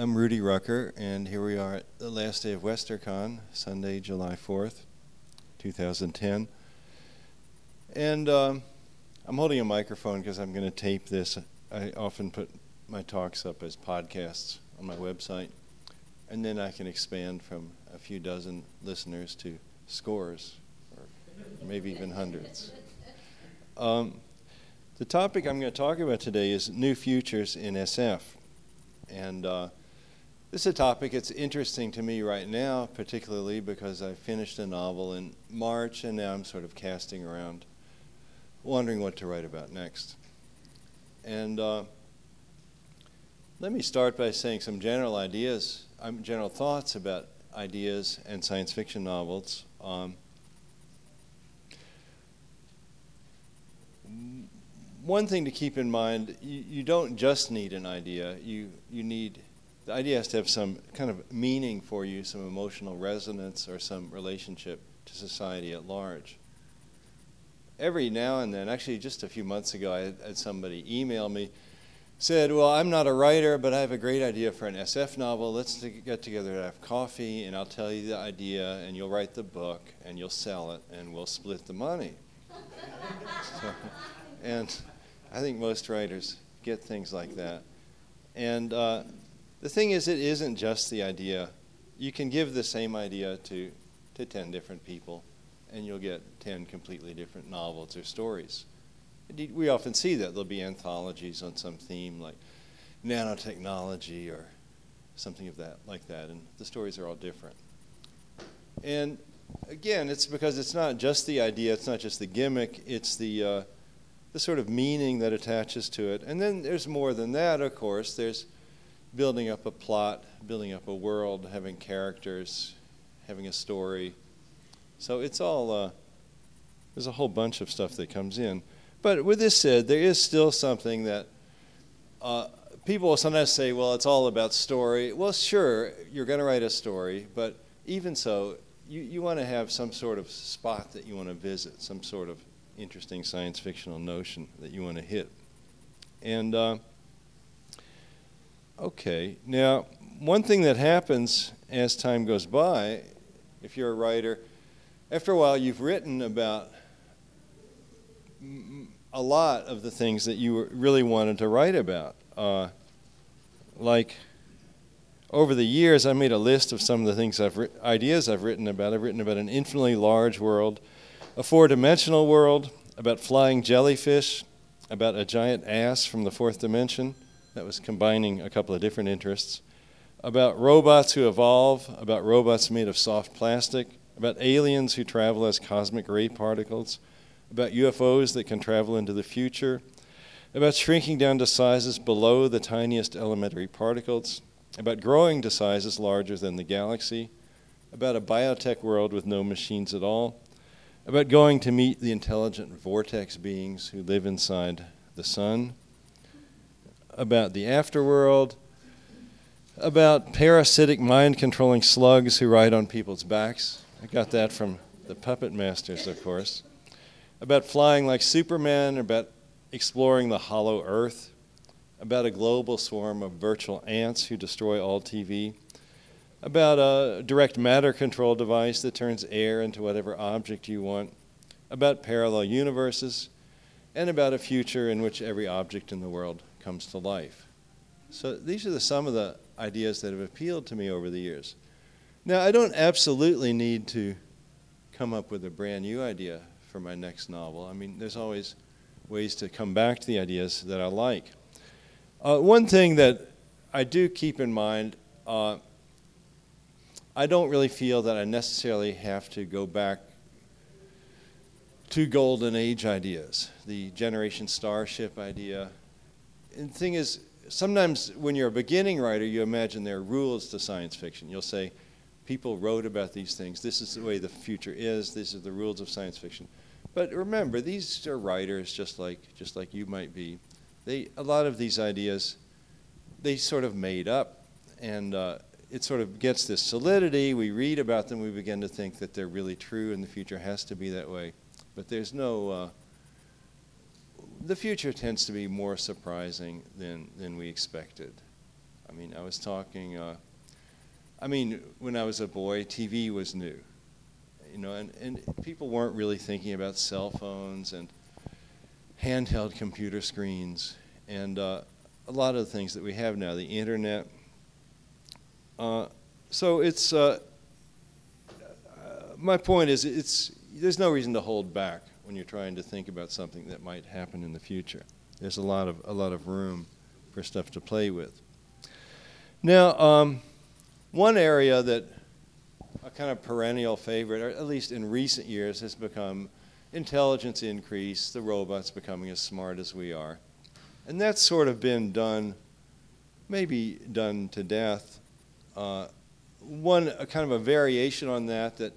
I'm Rudy Rucker, and here we are at the last day of Westercon, Sunday, July 4th, 2010. And I'm holding a microphone because I'm going to tape this. I often put my talks up as podcasts on my website, and then I can expand from a few dozen listeners to scores, or maybe even hundreds. The topic I'm going to talk about today is new futures in SF. And this is a topic that's interesting to me right now, particularly because I finished a novel in March, and now I'm sort of casting around, wondering what to write about next. And let me start by saying some general thoughts about ideas and science fiction novels. One thing to keep in mind, you don't just need an idea. The idea has to have some kind of meaning for you, some emotional resonance or some relationship to society at large. Every now and then, actually just a few months ago, I had somebody email me, said, well, I'm not a writer, but I have a great idea for an SF novel. Let's get together and have coffee, and I'll tell you the idea, and you'll write the book, and you'll sell it, and we'll split the money. And I think most writers get things like that. And the thing is, it isn't just the idea. You can give the same idea to 10 different people, and you'll get 10 completely different novels or stories. Indeed, we often see that. There'll be anthologies on some theme, like nanotechnology or something like that, and the stories are all different. And again, it's because it's not just the idea, it's not just the gimmick, it's the sort of meaning that attaches to it. And then there's more than that, of course. There's building up a plot, building up a world, having characters, having a story. So it's all, there's a whole bunch of stuff that comes in. But with this said, there is still something that people will sometimes say, well, it's all about story. Well, sure, you're going to write a story, but even so, you want to have some sort of spot that you want to visit, some sort of interesting science fictional notion that you want to hit. And okay, now one thing that happens as time goes by, if you're a writer, after a while you've written about a lot of the things that you really wanted to write about. Like over the years, I made a list of some of the things ideas I've written about. I've written about an infinitely large world, a four-dimensional world, about flying jellyfish, about a giant ass from the fourth dimension. That was combining a couple of different interests. About robots who evolve, about robots made of soft plastic, about aliens who travel as cosmic ray particles, about UFOs that can travel into the future, about shrinking down to sizes below the tiniest elementary particles, about growing to sizes larger than the galaxy, about a biotech world with no machines at all, about going to meet the intelligent vortex beings who live inside the sun, about the afterworld, about parasitic mind-controlling slugs who ride on people's backs. I got that from the Puppet Masters, of course. About flying like Superman, about exploring the hollow earth, about a global swarm of virtual ants who destroy all TV, about a direct matter control device that turns air into whatever object you want, about parallel universes, and about a future in which every object in the world comes to life. So these are some of the ideas that have appealed to me over the years. Now, I don't absolutely need to come up with a brand new idea for my next novel. I mean, there's always ways to come back to the ideas that I like. One thing that I do keep in mind, I don't really feel that I necessarily have to go back to golden age ideas, the Generation Starship idea. And the thing is, sometimes when you're a beginning writer, you imagine there are rules to science fiction. You'll say, people wrote about these things. This is the way the future is. These are the rules of science fiction. But remember, these are writers just like you might be. A lot of these ideas, they sort of made up, and it sort of gets this solidity. We read about them. We begin to think that they're really true, and the future has to be that way. But there's no, the future tends to be more surprising than we expected. I mean, I was talking, when I was a boy, TV was new, you know, and people weren't really thinking about cell phones and handheld computer screens and a lot of the things that we have now, the internet. So it's, my point is, there's no reason to hold back when you're trying to think about something that might happen in the future. There's a lot of room for stuff to play with. Now, one area that a kind of perennial favorite, or at least in recent years, has become intelligence increase, the robots becoming as smart as we are. And that's sort of been done, maybe done to death. One kind of a variation on that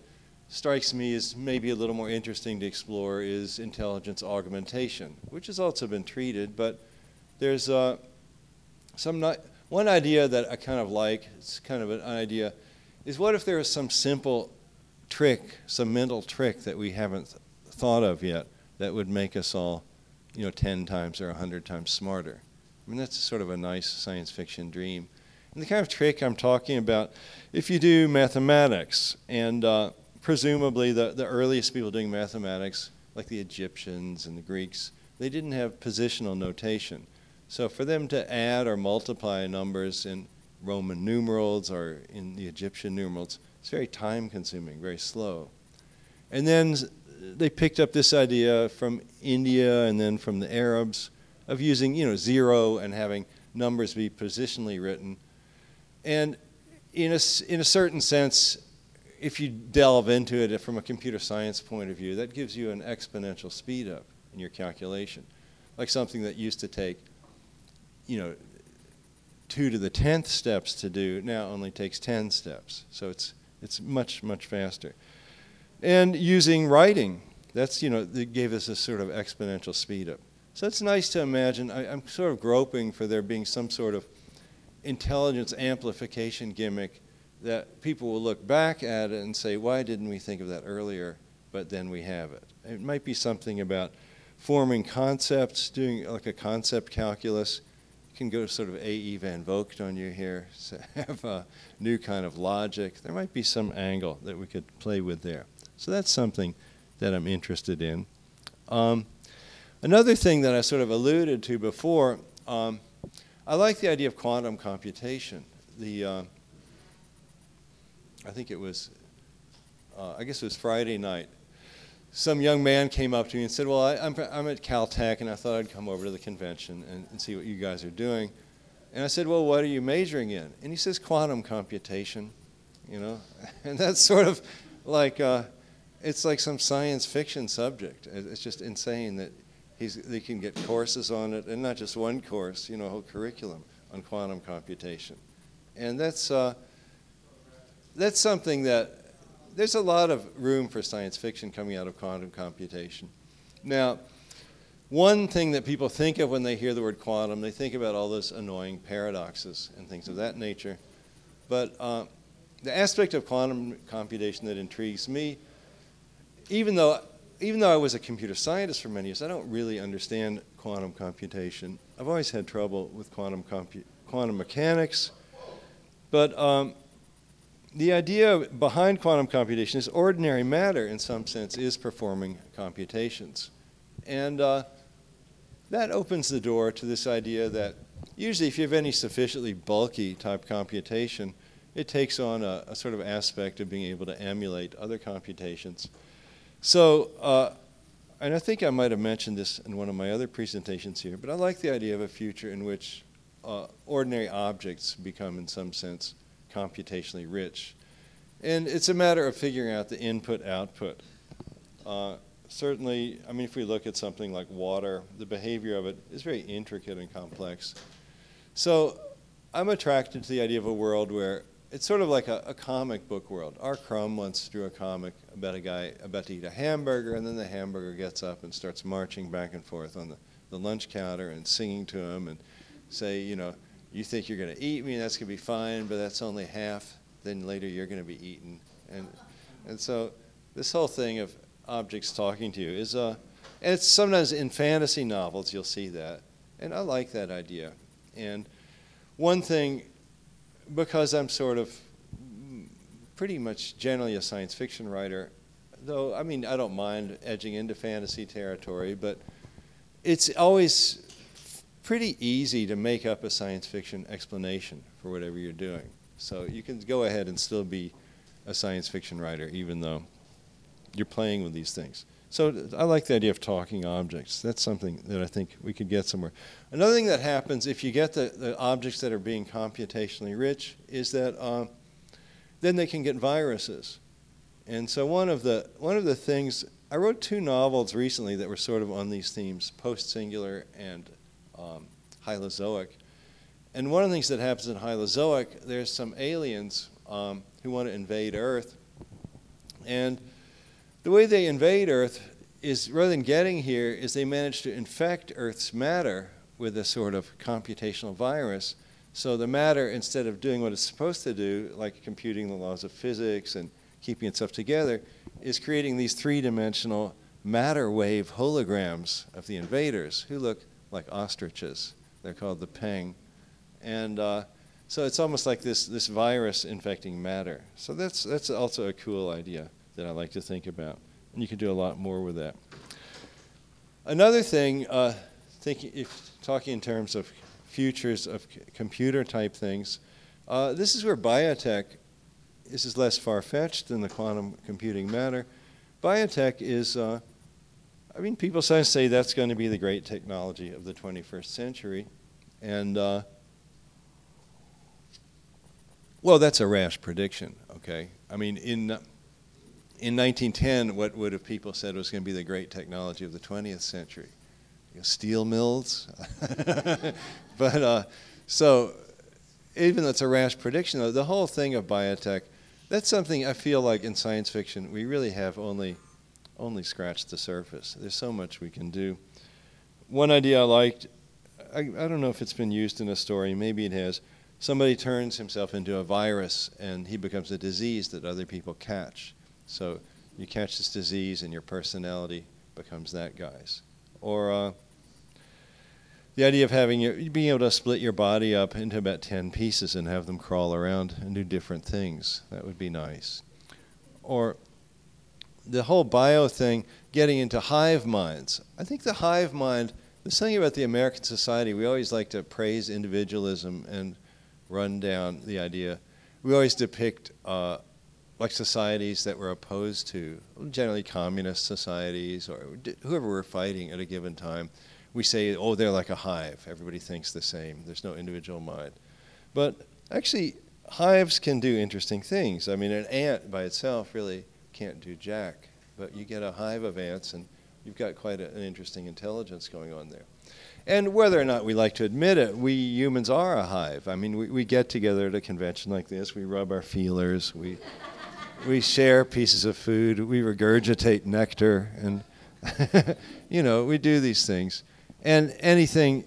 strikes me as maybe a little more interesting to explore is intelligence augmentation, which has also been treated, but there's one idea that I kind of like, it's kind of an idea, is what if there is some simple trick, some mental trick that we haven't thought of yet that would make us all, 10 times or 100 times smarter? I mean, that's sort of a nice science fiction dream. And the kind of trick I'm talking about, if you do mathematics, and presumably the earliest people doing mathematics, like the Egyptians and the Greeks, they didn't have positional notation. So for them to add or multiply numbers in Roman numerals or in the Egyptian numerals, it's very time-consuming, very slow. And then they picked up this idea from India and then from the Arabs of using, zero and having numbers be positionally written. And in a certain sense, if you delve into it from a computer science point of view, that gives you an exponential speed up in your calculation. Like something that used to take, 2 to the 10th steps to do, now only takes 10 steps. So it's much, much faster. And using writing, that's, that gave us a sort of exponential speed up. So it's nice to imagine, I'm sort of groping for there being some sort of intelligence amplification gimmick that people will look back at it and say, why didn't we think of that earlier, but then we have it. It might be something about forming concepts, doing like a concept calculus. You can go sort of A.E. van Vogt on you here, so have a new kind of logic. There might be some angle that we could play with there. So that's something that I'm interested in. Another thing that I sort of alluded to before, I like the idea of quantum computation. I guess it was Friday night. Some young man came up to me and said, well, I'm at Caltech, and I thought I'd come over to the convention and see what you guys are doing. And I said, well, what are you majoring in? And he says, quantum computation, And that's sort of like, it's like some science fiction subject. It's just insane that they can get courses on it, and not just one course, a whole curriculum on quantum computation. And that's something that there's a lot of room for science fiction coming out of quantum computation. Now, one thing that people think of when they hear the word quantum, they think about all those annoying paradoxes and things of that nature. But the aspect of quantum computation that intrigues me, even though I was a computer scientist for many years, I don't really understand quantum computation. I've always had trouble with quantum mechanics. But the idea behind quantum computation is ordinary matter, in some sense, is performing computations. And that opens the door to this idea that usually if you have any sufficiently bulky type computation, it takes on a sort of aspect of being able to emulate other computations. So, and I think I might have mentioned this in one of my other presentations here, but I like the idea of a future in which ordinary objects become, in some sense, computationally rich. And it's a matter of figuring out the input-output. Certainly, if we look at something like water, the behavior of it is very intricate and complex. So I'm attracted to the idea of a world where it's sort of like a comic book world. R. Crumb once drew a comic about a guy about to eat a hamburger, and then the hamburger gets up and starts marching back and forth on the lunch counter and singing to him and say, you think you're going to eat me, and that's going to be fine, but that's only half. Then later you're going to be eaten. And so this whole thing of objects talking to you is, and it's sometimes in fantasy novels you'll see that. And I like that idea. And one thing because I'm sort of pretty much generally a science fiction writer, though, I mean, I don't mind edging into fantasy territory, but it's always pretty easy to make up a science fiction explanation for whatever you're doing. So you can go ahead and still be a science fiction writer, even though you're playing with these things. So I like the idea of talking objects. That's something that I think we could get somewhere. Another thing that happens if you get the objects that are being computationally rich is that then they can get viruses. And so one of the things, I wrote two novels recently that were sort of on these themes, post-singular and Hylozoic. And one of the things that happens in Hylozoic, there's some aliens who want to invade Earth. And the way they invade Earth is, rather than getting here, is they manage to infect Earth's matter with a sort of computational virus. So the matter, instead of doing what it's supposed to do, like computing the laws of physics and keeping itself together, is creating these three-dimensional matter wave holograms of the invaders who look like ostriches. They're called the Peng. And so it's almost like this virus infecting matter. So that's also a cool idea that I like to think about. And you can do a lot more with that. Another thing, talking in terms of futures of computer-type things, this is where biotech, this is less far-fetched than the quantum computing matter. Biotech is, people sometimes say that's going to be the great technology of the 21st century. And, that's a rash prediction, okay? I mean, in 1910, what would have people said was going to be the great technology of the 20th century? Steel mills? But so even though it's a rash prediction, though, the whole thing of biotech, that's something I feel like in science fiction we really have only scratched the surface. There's so much we can do. One idea I liked, I don't know if it's been used in a story, maybe it has. Somebody turns himself into a virus and he becomes a disease that other people catch. So you catch this disease and your personality becomes that guy's. Or the idea of being able to split your body up into about 10 pieces and have them crawl around and do different things. That would be nice. Or the whole bio thing, getting into hive minds. I think the hive mind, there's something about the American society, we always like to praise individualism and run down the idea. We always depict like societies that we're opposed to, generally communist societies or whoever we're fighting at a given time, we say, oh, they're like a hive. Everybody thinks the same. There's no individual mind. But actually, hives can do interesting things. I mean, an ant by itself really can't do jack. But you get a hive of ants, and you've got quite an interesting intelligence going on there. And whether or not we like to admit it, we humans are a hive. I mean, we get together at a convention like this. We rub our feelers. We share pieces of food, we regurgitate nectar, and we do these things. And anything,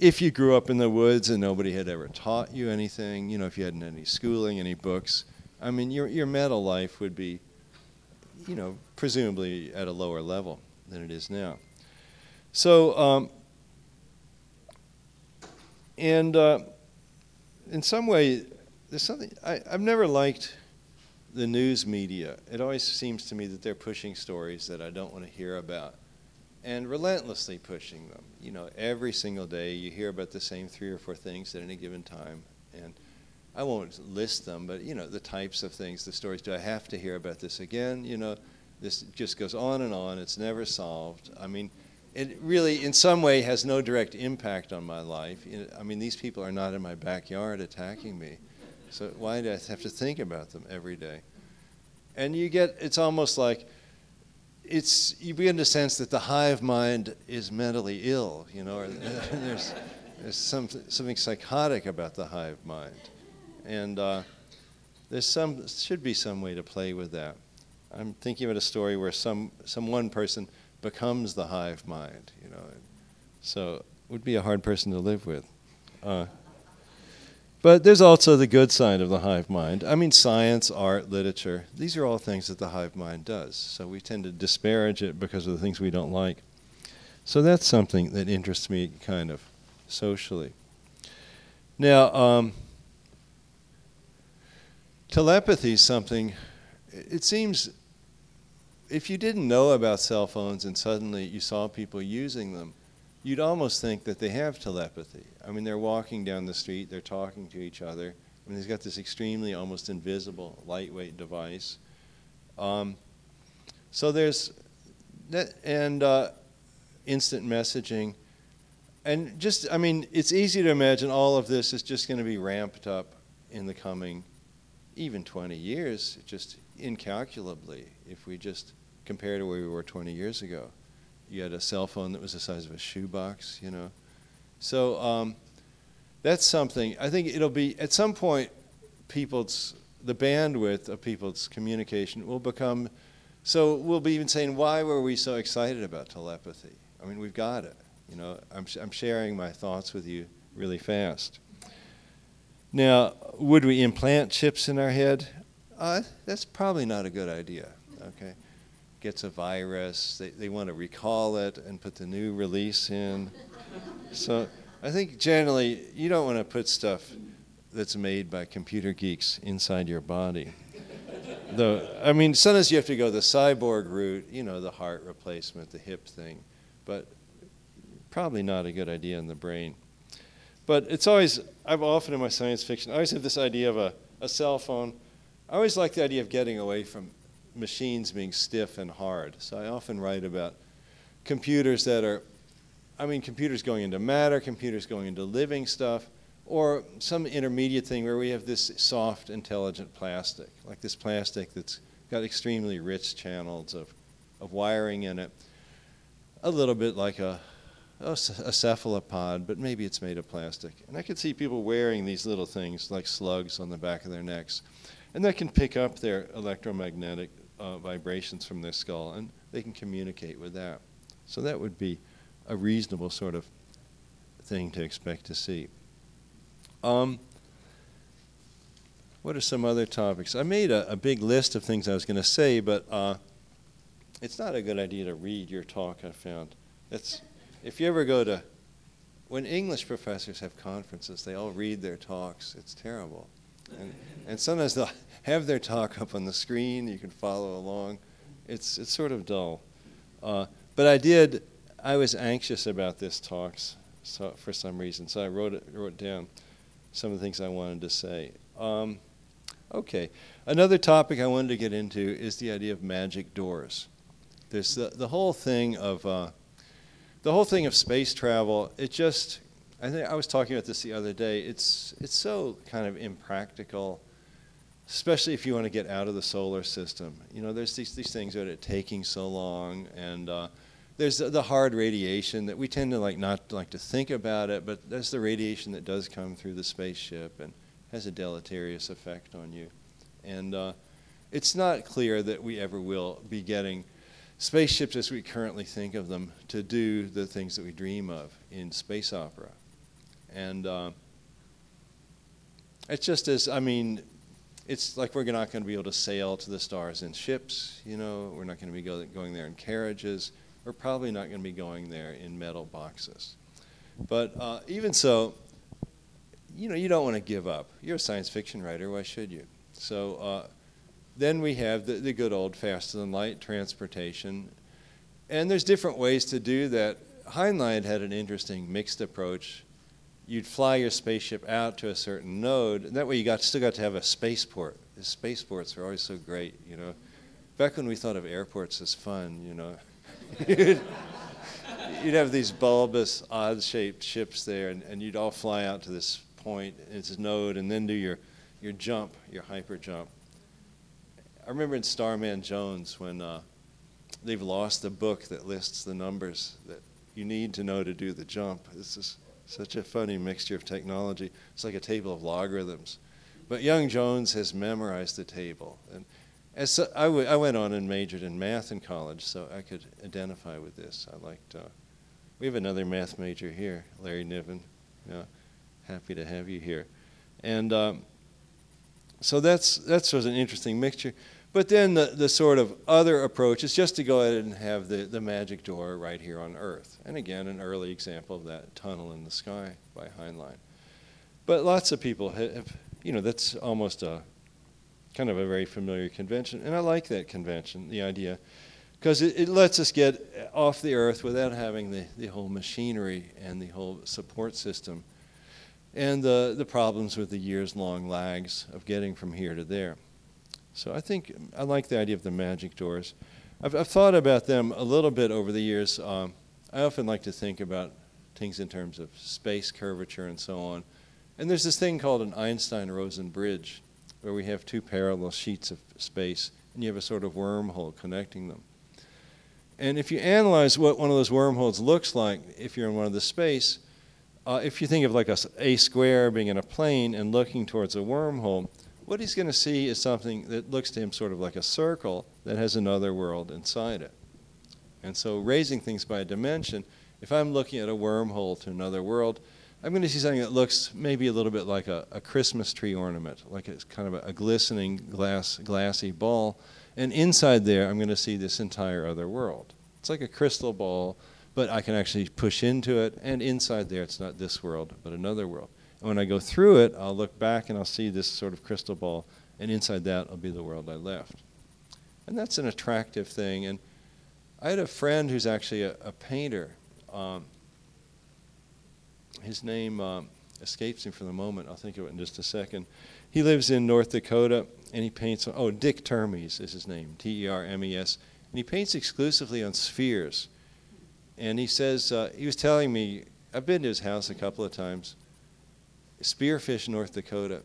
if you grew up in the woods and nobody had ever taught you anything, if you hadn't any schooling, any books, I mean, your meta life would be, presumably at a lower level than it is now. So, in some way, there's something, I've never liked the news media. It always seems to me that they're pushing stories that I don't want to hear about and relentlessly pushing them. Every single day you hear about the same three or four things at any given time. And I won't list them, but the types of things, the stories, do I have to hear about this again? This just goes on and on. It's never solved. I mean, it really in some way has no direct impact on my life. I mean, these people are not in my backyard attacking me. So why do I have to think about them every day? And it's almost like, you begin to sense that the hive mind is mentally ill, or there's something psychotic about the hive mind. And should be some way to play with that. I'm thinking about a story where one person becomes the hive mind, So it would be a hard person to live with. But there's also the good side of the hive mind. I mean, science, art, literature, these are all things that the hive mind does. So we tend to disparage it because of the things we don't like. So that's something that interests me kind of socially. Now, Telepathy is something, it seems, if you didn't know about cell phones and suddenly you saw people using them, you'd almost think that they have telepathy. I mean, they're walking down the street, they're talking to each other. I mean, he's got this extremely, almost invisible, lightweight device. So there's that, and instant messaging. And just, I mean, it's easy to imagine all of this is just going to be ramped up in the coming even 20 years, just incalculably, if we just compare to where we were 20 years ago. You had a cell phone that was the size of a shoebox, you know. So that's something. I think it'll be, at some point, the bandwidth of people's communication will become, so we'll be even saying, why were we so excited about telepathy? I mean, we've got it. You know, I'm sharing my thoughts with you really fast. Now, would we implant chips in our head? That's probably not a good idea, okay? Gets a virus, they want to recall it and put the new release in. So I think generally, you don't want to put stuff that's made by computer geeks inside your body. Though, I mean, sometimes you have to go the cyborg route, you know, the heart replacement, the hip thing, but probably not a good idea in the brain. But it's always, I've often in my science fiction, I always have this idea of a cell phone. I always like the idea of getting away from machines being stiff and hard. So I often write about computers that are, I mean, computers going into matter, computers going into living stuff, or some intermediate thing where we have this soft, intelligent plastic, like this plastic that's got extremely rich channels of wiring in it, a little bit like a cephalopod, but maybe it's made of plastic. And I could see people wearing these little things like slugs on the back of their necks. And they can pick up their electromagnetic vibrations from their skull, and they can communicate with that. So that would be a reasonable sort of thing to expect to see. What are some other topics? I made a big list of things I was going to say, but it's not a good idea to read your talk, I found. That's... If you ever go to, when English professors have conferences, they all read their talks. It's terrible. And sometimes they'll have their talk up on the screen. You can follow along. It's sort of dull. But I was anxious about this talk for some reason, so I wrote down some of the things I wanted to say. Okay, another topic I wanted to get into is the idea of magic doors. There's the whole thing of, the whole thing of space travel, it just, I think I was talking about this the other day, it's so kind of impractical, especially if you want to get out of the solar system. You know, there's these things that are taking so long, and there's the hard radiation that we tend to like not like to think about it, but that's the radiation that does come through the spaceship and has a deleterious effect on you. And it's not clear that we ever will be getting spaceships as we currently think of them to do the things that we dream of in space opera. And it's just as, I mean, it's like we're not going to be able to sail to the stars in ships, you know, we're not going to be going there in carriages, we're probably not going to be going there in metal boxes. But even so, you know, you don't want to give up. You're a science fiction writer, why should you? So. Then we have the good old faster-than-light transportation. And there's different ways to do that. Heinlein had an interesting mixed approach. You'd fly your spaceship out to a certain node, and that way you still got to have a spaceport. The spaceports are always so great, you know. Back when we thought of airports as fun, you know. You'd have these bulbous, odd-shaped ships there, and you'd all fly out to this point, its node, and then do your jump, your hyper jump. I remember in Starman Jones when they've lost the book that lists the numbers that you need to know to do the jump. This is such a funny mixture of technology. It's like a table of logarithms. But young Jones has memorized the table. And as so, I went on and majored in math in college, so I could identify with this. I liked, we have another math major here, Larry Niven. Yeah, happy to have you here. And so that's sort of an interesting mixture. But then the sort of other approach is just to go ahead and have the magic door right here on Earth. And again, an early example of that tunnel in the sky by Heinlein. But lots of people have, you know, that's almost kind of a very familiar convention. And I like that convention, the idea, because it lets us get off the earth without having the whole machinery and the whole support system and the problems with the years-long lags of getting from here to there. So I think I like the idea of the magic doors. I've thought about them a little bit over the years. I often like to think about things in terms of space curvature and so on. And there's this thing called an Einstein-Rosen bridge, where we have two parallel sheets of space, and you have a sort of wormhole connecting them. And if you analyze what one of those wormholes looks like, if you're in one of the space, if you think of like a square being in a plane and looking towards a wormhole, what he's going to see is something that looks to him sort of like a circle that has another world inside it. And so raising things by a dimension, if I'm looking at a wormhole to another world, I'm going to see something that looks maybe a little bit like a Christmas tree ornament, like it's kind of a glistening glassy ball. And inside there, I'm going to see this entire other world. It's like a crystal ball, but I can actually push into it. And inside there, it's not this world, but another world. And when I go through it, I'll look back and I'll see this sort of crystal ball. And inside that will be the world I left. And that's an attractive thing. And I had a friend who's actually a painter. His name escapes me for the moment. I'll think of it in just a second. He lives in North Dakota, and he paints, Dick Termes is his name, T-E-R-M-E-S. And he paints exclusively on spheres. And he says, he was telling me, I've been to his house a couple of times, Spearfish, North Dakota.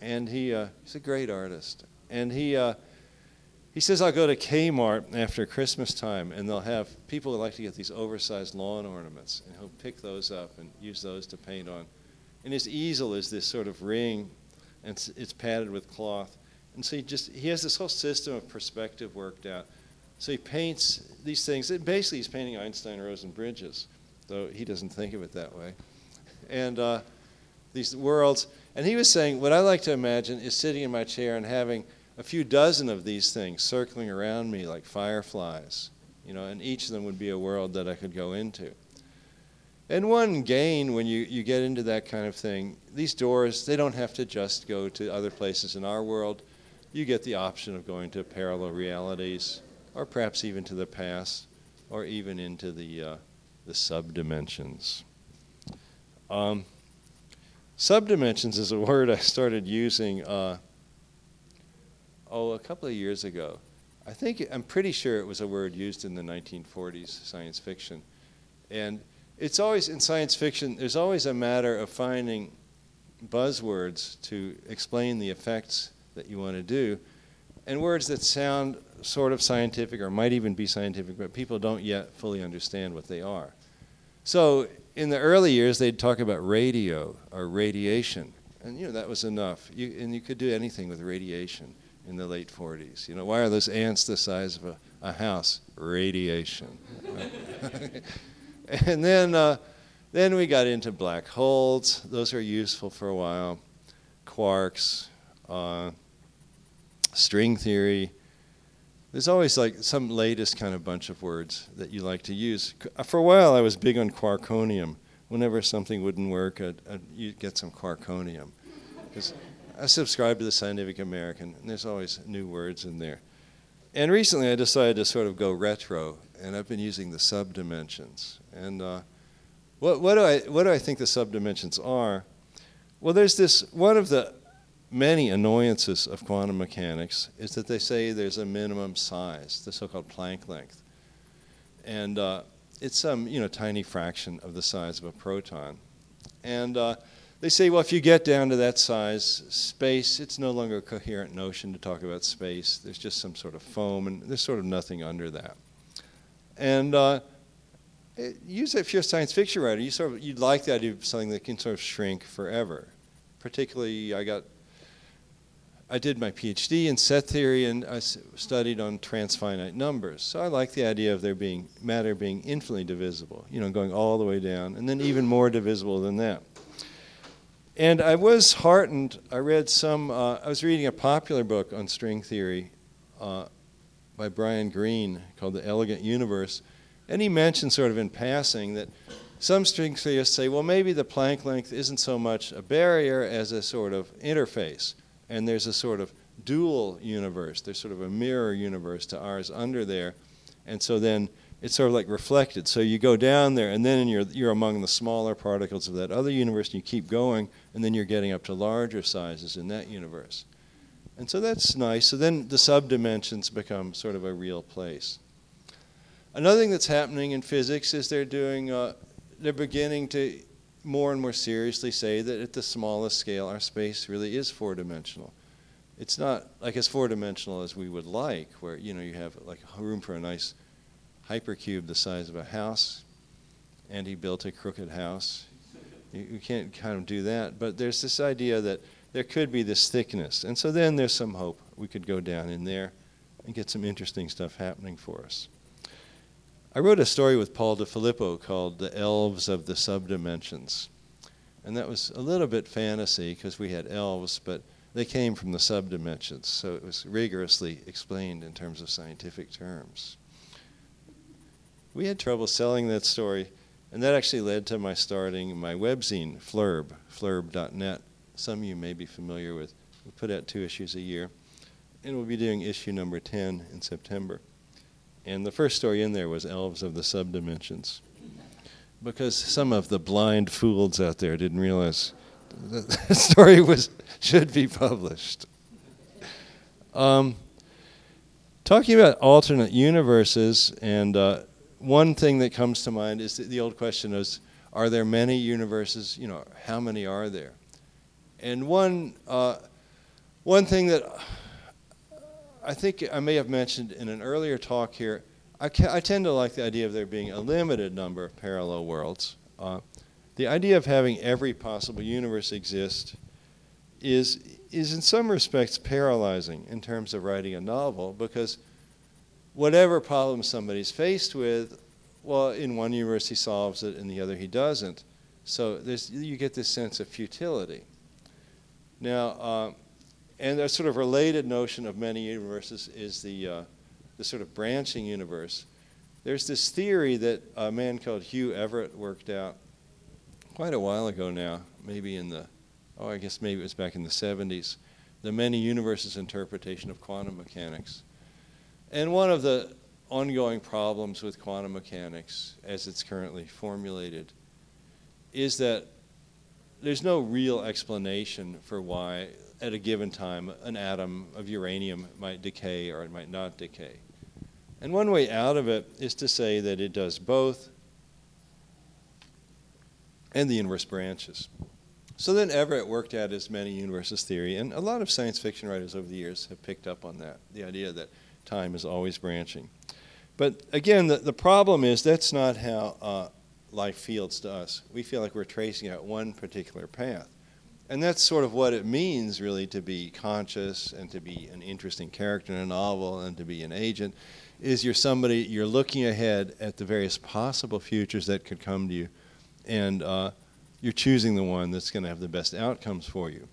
And he's a great artist. And he says, I'll go to Kmart after Christmas time, and they'll have people who like to get these oversized lawn ornaments, and he'll pick those up and use those to paint on. And his easel is this sort of ring, and it's padded with cloth. And so he has this whole system of perspective worked out. So he paints these things. Basically, he's painting Einstein-Rosen bridges, though he doesn't think of it that way. And these worlds. And he was saying, what I like to imagine is sitting in my chair and having a few dozen of these things circling around me like fireflies, and each of them would be a world that I could go into. And one gain when you get into that kind of thing, these doors, they don't have to just go to other places in our world. You get the option of going to parallel realities, or perhaps even to the past, or even into the subdimensions. Subdimensions is a word I started using a couple of years ago. I'm pretty sure it was a word used in the 1940s science fiction. And it's always, in science fiction, there's always a matter of finding buzzwords to explain the effects that you want to do, and words that sound sort of scientific or might even be scientific, but people don't yet fully understand what they are. So in the early years, they'd talk about radio or radiation, and that was enough. You could do anything with radiation in the late 40s. Why are those ants the size of a house? Radiation. And then we got into black holes. Those are useful for a while. Quarks, string theory. There's always like some latest kind of bunch of words that you like to use. For a while, I was big on quarkonium. Whenever something wouldn't work, you'd get some quarkonium. I subscribe to the Scientific American, and there's always new words in there. And recently, I decided to sort of go retro, and I've been using the subdimensions. And what do I think the subdimensions are? Well, there's this one of the many annoyances of quantum mechanics is that they say there's a minimum size, the so-called Planck length, and it's some tiny fraction of the size of a proton, and they say, well, if you get down to that size, space, it's no longer a coherent notion to talk about space. There's just some sort of foam, and there's sort of nothing under that. And usually if you're a science fiction writer, you'd like the idea of something that can sort of shrink forever. Particularly, I did my PhD in set theory, and I studied on transfinite numbers. So I like the idea of there being matter being infinitely divisible, going all the way down, and then even more divisible than that. And I was heartened. I was reading a popular book on string theory by Brian Greene called The Elegant Universe. And he mentioned sort of in passing that some string theorists say, well, maybe the Planck length isn't so much a barrier as a sort of interface. And there's a sort of dual universe. There's sort of a mirror universe to ours under there. And so then it's sort of like reflected. So you go down there, and then you're among the smaller particles of that other universe, and you keep going, and then you're getting up to larger sizes in that universe. And so that's nice. So then the subdimensions become sort of a real place. Another thing that's happening in physics is they're beginning to more and more seriously say that at the smallest scale, our space really is four-dimensional. It's not like as four-dimensional as we would like, where you have like room for a nice hypercube the size of a house, and he built a crooked house. You can't kind of do that, but there's this idea that there could be this thickness. And so then there's some hope we could go down in there and get some interesting stuff happening for us. I wrote a story with Paul DeFilippo called The Elves of the Subdimensions. And that was a little bit fantasy because we had elves, but they came from the subdimensions. So it was rigorously explained in terms of scientific terms. We had trouble selling that story, and that actually led to my starting my webzine, Flurb, flurb.net. Some of you may be familiar with. We put out 2 issues a year, and we'll be doing issue number 10 in September. And the first story in there was Elves of the Subdimensions, because some of the blind fools out there didn't realize that the story should be published. Talking about alternate universes, and one thing that comes to mind is the old question is, are there many universes? How many are there? And one thing that I think I may have mentioned in an earlier talk here, I tend to like the idea of there being a limited number of parallel worlds. The idea of having every possible universe exist is in some respects paralyzing in terms of writing a novel, because whatever problem somebody's faced with, well, in one universe he solves it, in the other he doesn't. So you get this sense of futility. Now, and a sort of related notion of many universes is the sort of branching universe. There's this theory that a man called Hugh Everett worked out quite a while ago now, maybe in the, I guess maybe it was back in the 70s, the many universes interpretation of quantum mechanics. And one of the ongoing problems with quantum mechanics, as it's currently formulated, is that there's no real explanation for why at a given time, an atom of uranium might decay or it might not decay. And one way out of it is to say that it does both, and the inverse branches. So then Everett worked out his many universes theory, and a lot of science fiction writers over the years have picked up on that, the idea that time is always branching. But again, the problem is that's not how life feels to us. We feel like we're tracing out one particular path. And that's sort of what it means, really, to be conscious and to be an interesting character in a novel and to be an agent, is you're looking ahead at the various possible futures that could come to you, and you're choosing the one that's going to have the best outcomes for you.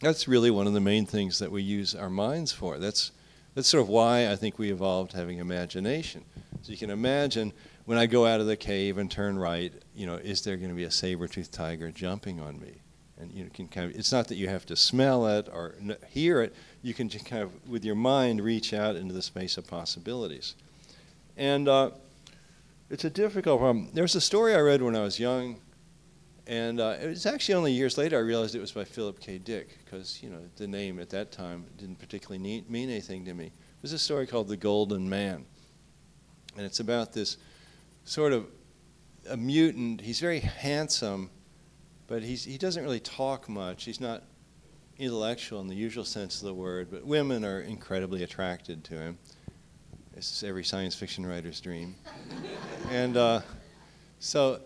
That's really one of the main things that we use our minds for. That's sort of why I think we evolved having imagination. So you can imagine, when I go out of the cave and turn right, is there going to be a saber-toothed tiger jumping on me? And you can kind of, it's not that you have to smell it or hear it. You can just kind of, with your mind, reach out into the space of possibilities. And it's a difficult problem. There's a story I read when I was young, and it was actually only years later I realized it was by Philip K. Dick, because the name at that time didn't particularly mean anything to me. It was a story called The Golden Man, and it's about this sort of a mutant. He's very handsome, but he doesn't really talk much. He's not intellectual in the usual sense of the word, but women are incredibly attracted to him. This is every science fiction writer's dream. And so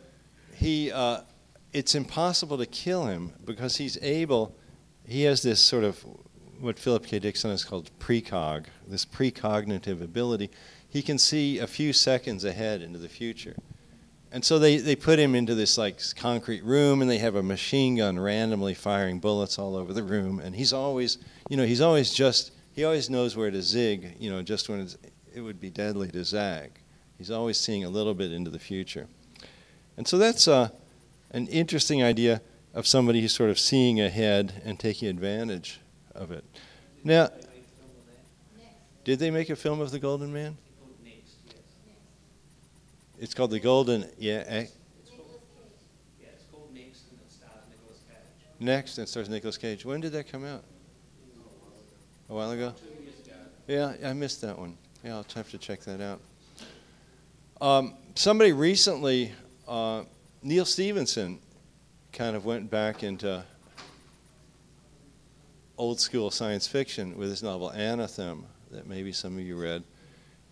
it's impossible to kill him because he has this sort of what Philip K. Dick is called precog, this precognitive ability. He can see a few seconds ahead into the future. And so they put him into this like concrete room, and they have a machine gun randomly firing bullets all over the room. And he's always, he always knows where to zig, just when it would be deadly to zag. He's always seeing a little bit into the future. And so that's an interesting idea of somebody who's sort of seeing ahead and taking advantage of it. Now, did they make a film of The Golden Man? It's called The Golden, it's called Next, and it stars Nicholas Cage. Next, and stars Nicholas Cage. When did that come out? A while ago? 2 years ago. Yeah, I missed that one. Yeah, I'll have to check that out. Somebody recently, Neal Stephenson, kind of went back into old school science fiction with his novel Anathem, that maybe some of you read.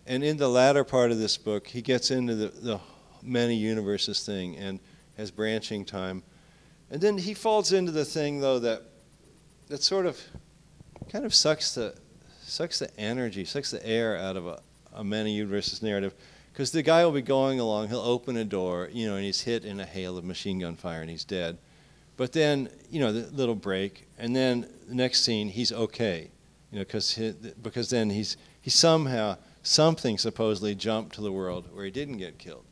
And in the latter part of this book, he gets into the many universes thing and has branching time. And then he falls into the thing, though, that sort of kind of sucks the energy, sucks the air out of a many universes narrative. Because the guy will be going along, he'll open a door, and he's hit in a hail of machine gun fire and he's dead. But then, the little break, and then the next scene, he's okay. Because then he somehow, something supposedly jumped to the world where he didn't get killed.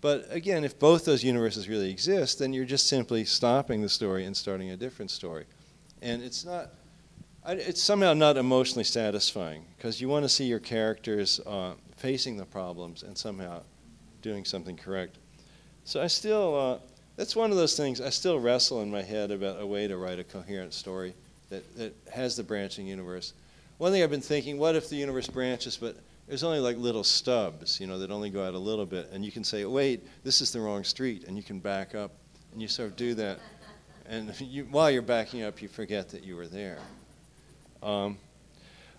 But again, if both those universes really exist, then you're just simply stopping the story and starting a different story. And it's somehow not emotionally satisfying, because you want to see your characters facing the problems and somehow doing something correct. So I still, that's one of those things, I still wrestle in my head about a way to write a coherent story that has the branching universe. One thing I've been thinking, what if the universe branches, but there's only like little stubs, that only go out a little bit, and you can say, wait, this is the wrong street, and you can back up, and you sort of do that. And while you're backing up, you forget that you were there.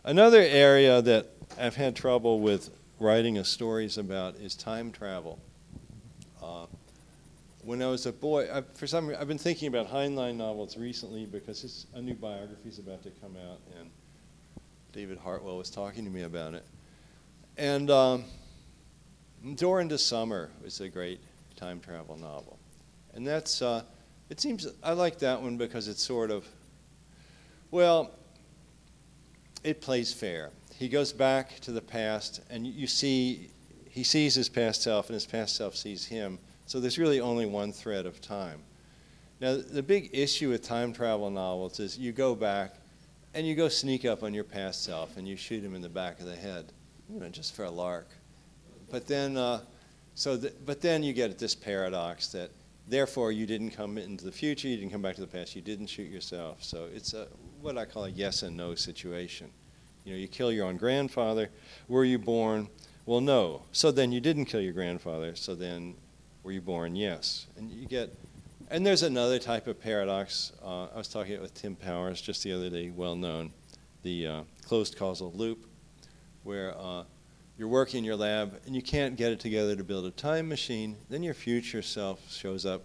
Another area that I've had trouble with writing stories about is time travel. When I was a boy, I've been thinking about Heinlein novels recently because a new biography is about to come out, and David Hartwell was talking to me about it. And Door into Summer is a great time travel novel. And that's, it seems, I like that one because it's sort of, well, it plays fair. He goes back to the past, and he sees his past self, and his past self sees him. So there's really only one thread of time. Now, the big issue with time travel novels is you go back, and you go sneak up on your past self, and you shoot him in the back of the head, just for a lark. But then, but then you get this paradox that, therefore, you didn't come into the future, you didn't come back to the past, you didn't shoot yourself. So it's what I call a yes and no situation. You kill your own grandfather. Were you born? Well, no. So then you didn't kill your grandfather. So then were you born? Yes. And and there's another type of paradox. I was talking with Tim Powers just the other day, well known, the closed causal loop, where you're working in your lab, and you can't get it together to build a time machine. Then your future self shows up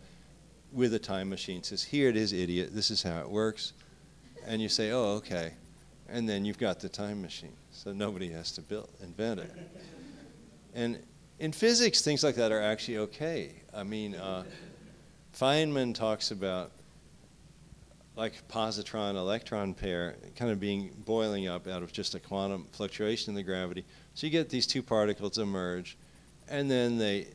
with a time machine, says, here it is, idiot. This is how it works. And you say, oh, okay. And then you've got the time machine. So nobody has to invent it. And in physics, things like that are actually okay. I mean, Feynman talks about positron-electron pair kind of boiling up out of just a quantum fluctuation in the gravity. So you get these two particles emerge, and then they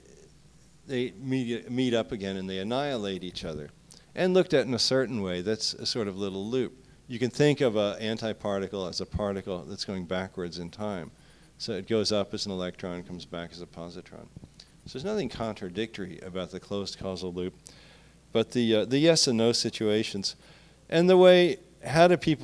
meet up again, and they annihilate each other. And looked at in a certain way, that's a sort of little loop. You can think of an antiparticle as a particle that's going backwards in time. So it goes up as an electron, comes back as a positron. So there's nothing contradictory about the closed causal loop. But the yes and no situations, and the way, how do people